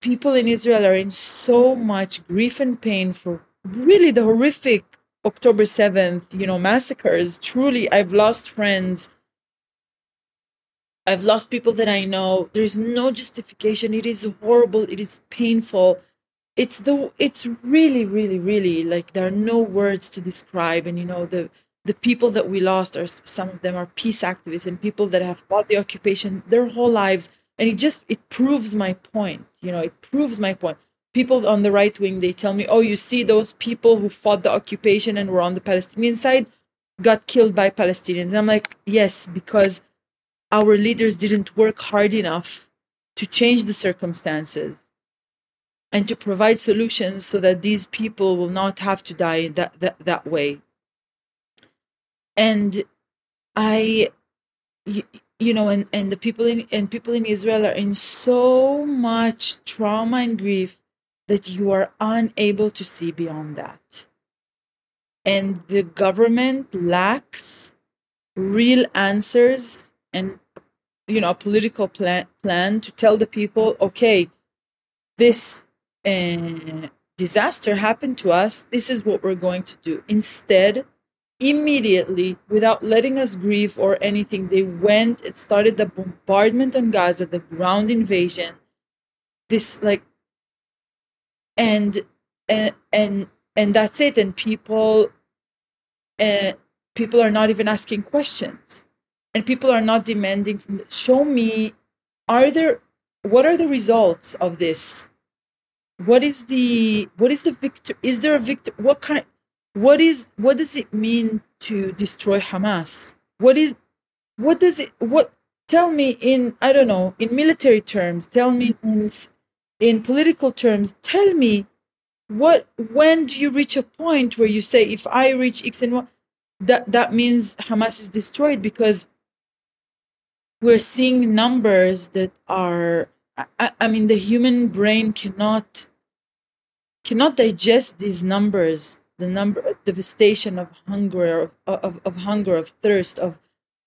People in Israel are in so much grief and pain for really the horrific October 7th, you know, massacres. Truly, I've lost friends. I've lost people that I know. There's no justification. It is horrible. It is painful. It's really, really, really, like, there are no words to describe. And, you know, the people that we lost, are some of them are peace activists and people that have fought the occupation their whole lives. And it proves my point. You know, it proves my point. People on the right wing, they tell me, oh, you see those people who fought the occupation and were on the Palestinian side got killed by Palestinians. And I'm like, yes, because our leaders didn't work hard enough to change the circumstances and to provide solutions so that these people will not have to die that way. And and the people in Israel are in so much trauma and grief that you are unable to see beyond that. And the government lacks real answers and, you know, a political plan to tell the people, okay, this disaster happened to us. This is what we're going to do. Instead, immediately, without letting us grieve or anything, they went and started the bombardment on Gaza, the ground invasion. This, like, and that's it. And people are not even asking questions. And people are not demanding, show me, what are the results of this? What is the victory? Is there a victory? What does it mean to destroy Hamas? Tell me in, I don't know, in military terms, tell me in political terms, tell me when do you reach a point where you say, if I reach X and Y, that means Hamas is destroyed? Because we're seeing numbers that are, I mean, the human brain cannot digest these numbers. The number, devastation of hunger, of thirst, of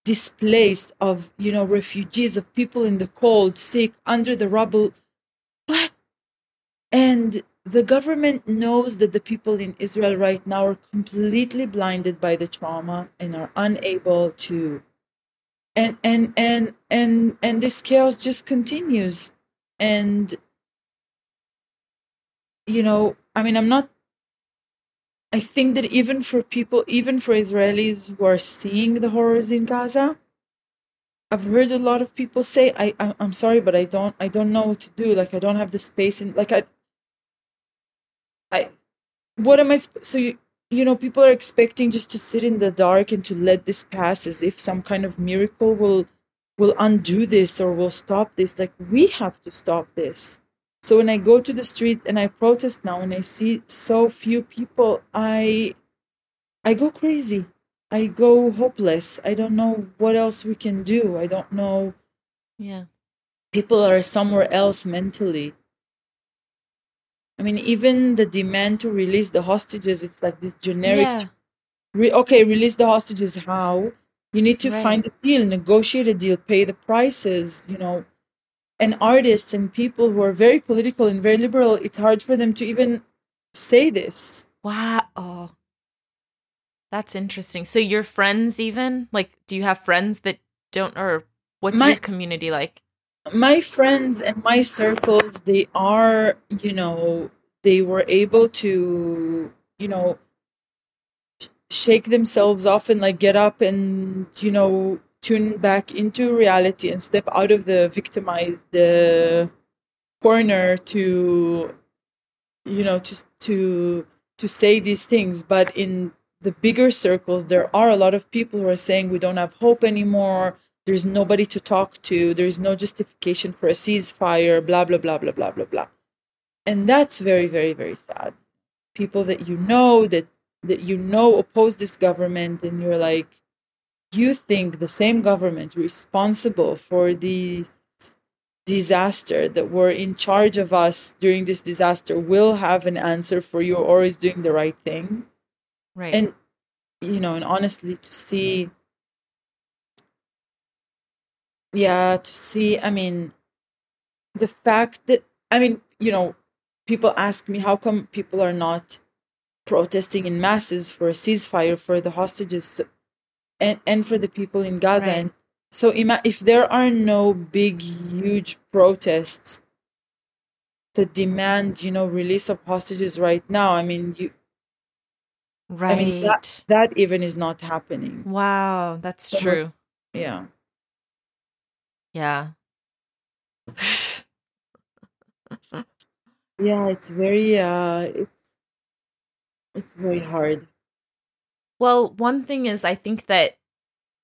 displaced, of, you know, refugees, of people in the cold, sick, under the rubble. What? And the government knows that the people in Israel right now are completely blinded by the trauma and are unable to. And this chaos just continues. And, you know, I mean, I think that even for Israelis who are seeing the horrors in Gaza, I've heard a lot of people say, I'm sorry, but I don't know what to do. Like, I don't have the space. And like, what am I? So, you know, people are expecting just to sit in the dark and to let this pass, as if some kind of miracle will undo this or will stop this. Like, we have to stop this. So when I go to the street and I protest now and I see so few people, I go crazy. I go hopeless. I don't know what else we can do. I don't know. Yeah. People are somewhere else mentally. I mean, even the demand to release the hostages, it's like this generic, yeah. Okay, release the hostages, how? You need to find a deal, negotiate a deal, pay the prices, you know. and artists and people who are very political and very liberal, it's hard for them to even say this. Wow. Oh, that's interesting. So your friends even? Like, do you have friends that don't, or what's your community like? My friends and my circles, they are, you know, they were able to, you know, shake themselves off and like get up and, you know, tune back into reality and step out of the victimized corner to, you know, to say these things. But in the bigger circles, there are a lot of people who are saying we don't have hope anymore. There's nobody to talk to. There's no justification for a ceasefire, blah, blah, blah, blah, blah, blah, blah. And that's very, very, very sad. People that you know, that you know oppose this government, and you're like, you think the same government responsible for this disaster, that were in charge of us during this disaster, will have an answer for you, or is doing the right thing. Right. And, you know, and honestly, to see, I mean, the fact that, I mean, you know, people ask me, how come people are not protesting in masses for a ceasefire, for the hostages, and for the people in Gaza? Right. And so if there are no big, huge protests that demand, you know, release of hostages right now, I mean, right. I mean, that even is not happening. Wow, that's so true. Yeah. Yeah. Yeah, it's very, it's very hard. Well, one thing is, I think that,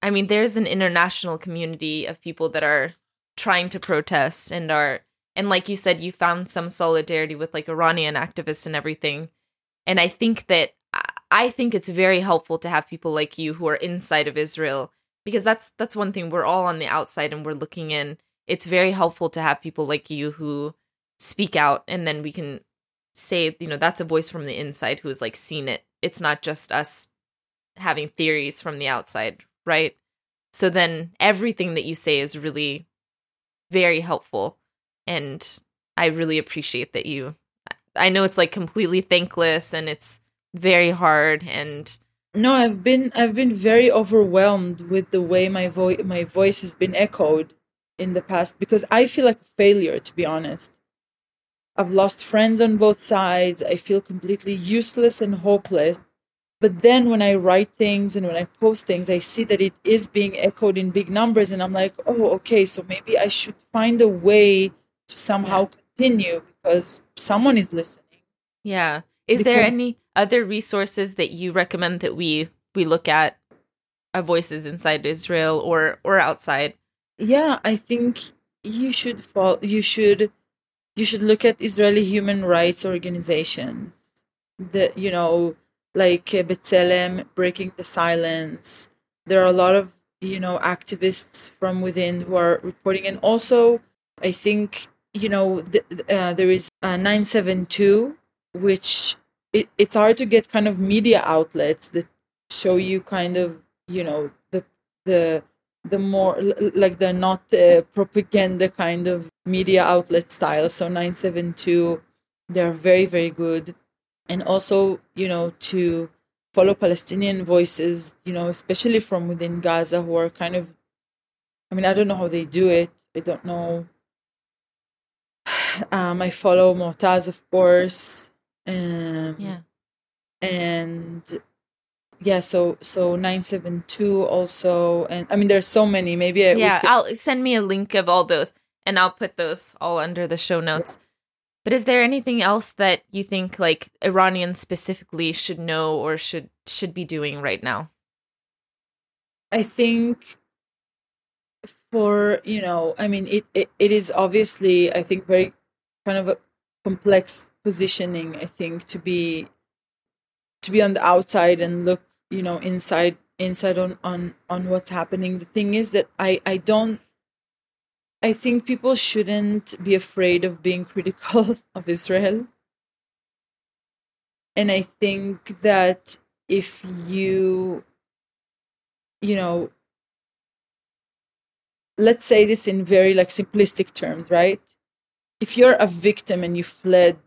I mean, there's an international community of people that are trying to protest and are, and like you said, you found some solidarity with like Iranian activists and everything. And I think that, I think it's very helpful to have people like you who are inside of Israel, because that's one thing. We're all on the outside and we're looking in. It's very helpful to have people like you who speak out, and then we can say, you know, that's a voice from the inside who has like seen it. It's not just us having theories from the outside, right? So then everything that you say is really very helpful. And I really appreciate that you, I know it's like completely thankless and it's very hard, and no, I've been very overwhelmed with the way my voice has been echoed in the past, because I feel like a failure, to be honest. I've lost friends on both sides. I feel completely useless and hopeless. But then when I write things and when I post things, I see that it is being echoed in big numbers, and I'm like, oh, okay, so maybe I should find a way to somehow continue, because someone is listening. Yeah. Is there any other resources that you recommend that we look at, our voices inside Israel or outside? Yeah, I think you should look at Israeli human rights organizations, that, you know, like B'Tselem, Breaking the Silence. There are a lot of, you know, activists from within who are reporting, and also I think, you know, there is 972, which it's hard to get kind of media outlets that show you kind of, you know, the more like the not propaganda kind of media outlet style. So 972, they're very, very good. And also, you know, to follow Palestinian voices, you know, especially from within Gaza, who are kind of, I mean, I don't know how they do it. I don't know. I follow Motaz, of course. So 972 also, and I mean there's so many. Maybe I'll send me a link of all those, and I'll put those all under the show notes. Yeah. But is there anything else that you think like Iranians specifically should know or should be doing right now? I think for, you know, I mean it is obviously, I think, very kind of a complex positioning, I think, to be on the outside and look, you know, inside on what's happening. The thing is that I think people shouldn't be afraid of being critical of Israel. And I think that if you, you know, let's say this in very simplistic terms, right? If you're a victim and you fled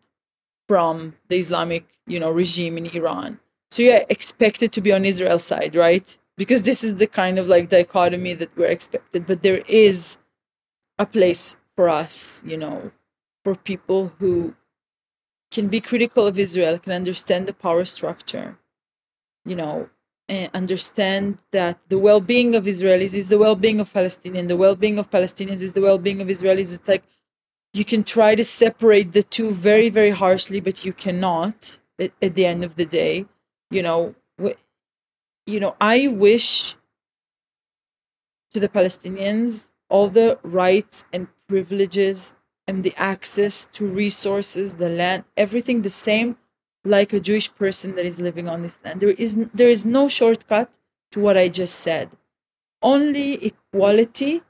from the Islamic, regime in Iran, so you're expected to be on Israel's side, right? Because this is the kind of dichotomy that we're expected. But there is a place for us, for people who can be critical of Israel, can understand the power structure, and understand that the well-being of Israelis is the well-being of Palestinians. The well-being of Palestinians is the well-being of Israelis. It's you can try to separate the two very, very harshly, but you cannot at the end of the day. I wish to the Palestinians all the rights and privileges and the access to resources, the land, everything the same like a Jewish person that is living on this land. There is no shortcut to what I just said. Only equality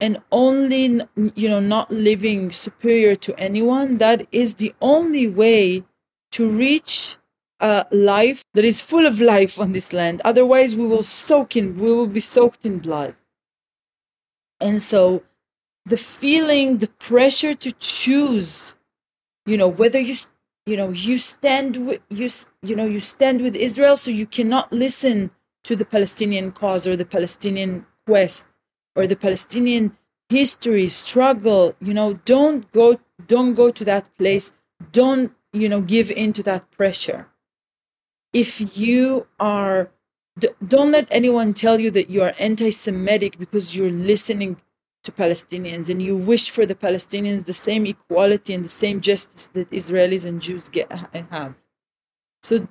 and only, not living superior to anyone, that is the only way to reach a life that is full of life on this land. Otherwise, we will be soaked in blood. And so the feeling, the pressure to choose, whether you stand with Israel, so you cannot listen to the Palestinian cause or the Palestinian quest or the Palestinian history, struggle, don't go to that place. Don't, give in to that pressure. If you are, don't let anyone tell you that you are anti-Semitic because you're listening to Palestinians and you wish for the Palestinians the same equality and the same justice that Israelis and Jews have. So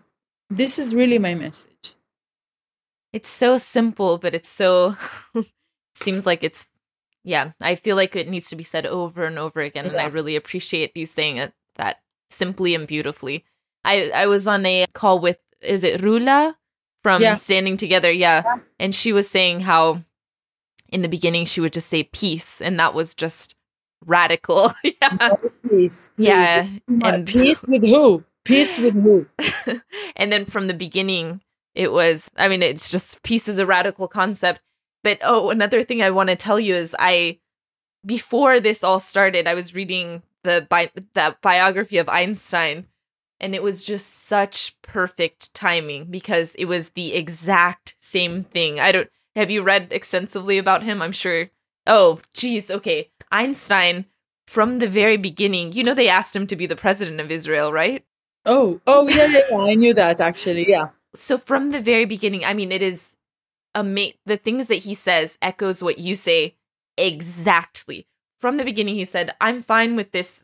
this is really my message. It's so simple, but it's so... seems like it's, yeah, I feel like it needs to be said over and over again. Yeah. And I really appreciate you saying it that simply and beautifully. I was on a call with, is it Rula from Standing Together? Yeah. Yeah. And she was saying how in the beginning she would just say peace. And that was just radical. Yeah. Peace. Yeah. And peace with who? Peace with who? And then from the beginning, it was, it's just peace is a radical concept. But, another thing I want to tell you is before this all started, I was reading the biography of Einstein, and it was just such perfect timing because it was the exact same thing. Have you read extensively about him? I'm sure. Oh, geez. Okay. Einstein, from the very beginning, they asked him to be the president of Israel, right? Oh, yeah. I knew that actually. Yeah. So from the very beginning, it is... the things that he says echoes what you say exactly. From the beginning, he said, I'm fine with this.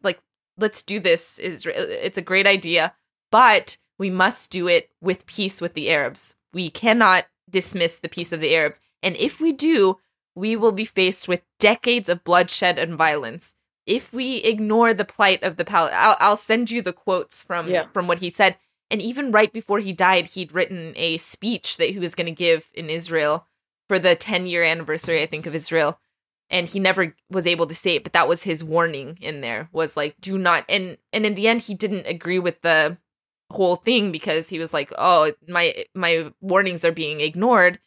Let's do this. It's a great idea, but we must do it with peace with the Arabs. We cannot dismiss the peace of the Arabs. And if we do, we will be faced with decades of bloodshed and violence. If we ignore the plight of the Palestinians, I'll send you the quotes from what he said. And even right before he died, he'd written a speech that he was going to give in Israel for the 10-year anniversary, I think, of Israel. And he never was able to say it, but that was his warning in there, was do not... And in the end, he didn't agree with the whole thing because he was my warnings are being ignored.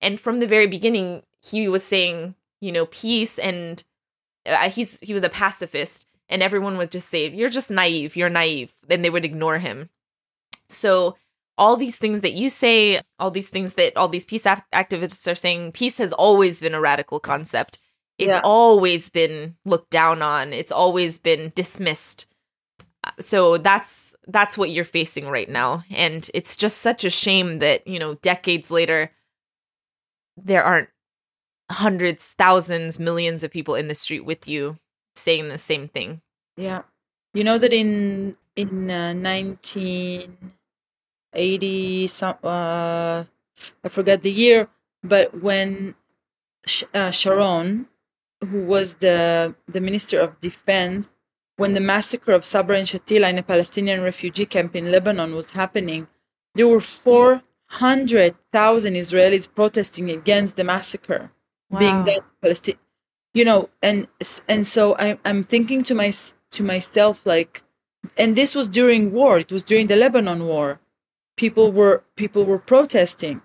And from the very beginning, he was saying, peace, and he was a pacifist. And everyone would just say, you're naive. Then they would ignore him. So all these things that you say, all these things that all these peace activists are saying, peace has always been a radical concept. It's always been looked down on. It's always been dismissed. So that's what you're facing right now. And it's just such a shame that, decades later, there aren't hundreds, thousands, millions of people in the street with you saying the same thing. Yeah. You know that in 1980, I forgot the year, but when Sharon, who was the Minister of Defense, when the massacre of Sabra and Shatila in a Palestinian refugee camp in Lebanon was happening, there were 400,000 Israelis protesting against the massacre. Wow. Being done in Palestine. And so I'm thinking to myself, and this was during war. It was during the Lebanon war. People were protesting.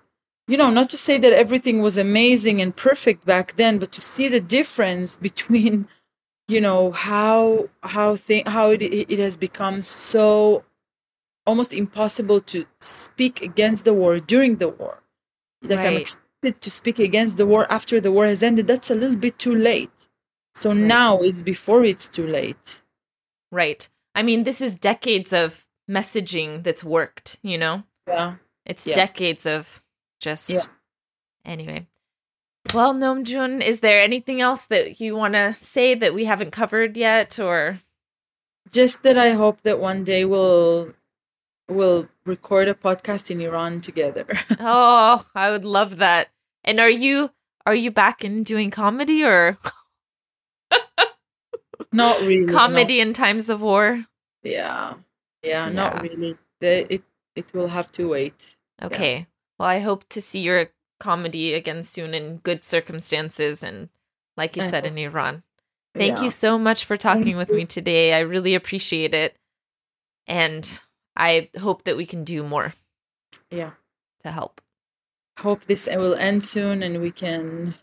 you know, not to say that everything was amazing and perfect back then, but to see the difference between, you know, how it has become so almost impossible to speak against the war during the war. Like, right. I'm expected to speak against the war after the war has ended. That's a little bit too late. So right. Now is before it's too late. Right. I mean, this is decades of messaging that's worked, you know? Yeah. It's decades of just... Yeah. Anyway. Well, Noam June, is there anything else that you want to say that we haven't covered yet, or...? Just that I hope that one day we'll record a podcast in Iran together. Oh, I would love that. And are you back in doing comedy, or...? Not really. Comedy in times of war? Yeah, not really. It will have to wait. Okay. Yeah. Well, I hope to see your comedy again soon in good circumstances and, like you said, in Iran. Thank you so much for talking with me today. I really appreciate it. And I hope that we can do more. Yeah. To help. Hope this will end soon and we can,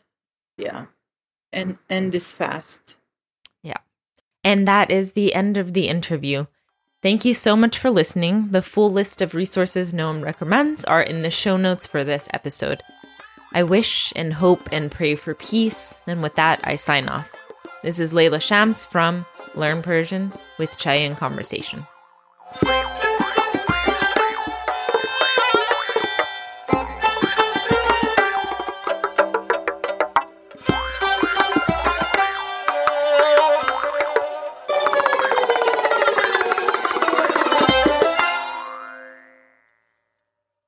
and end this fast. Yeah. And that is the end of the interview. Thank you so much for listening. The full list of resources Noam recommends are in the show notes for this episode. I wish and hope and pray for peace. And with that, I sign off. This is Layla Shams from Learn Persian with Chayan Conversation.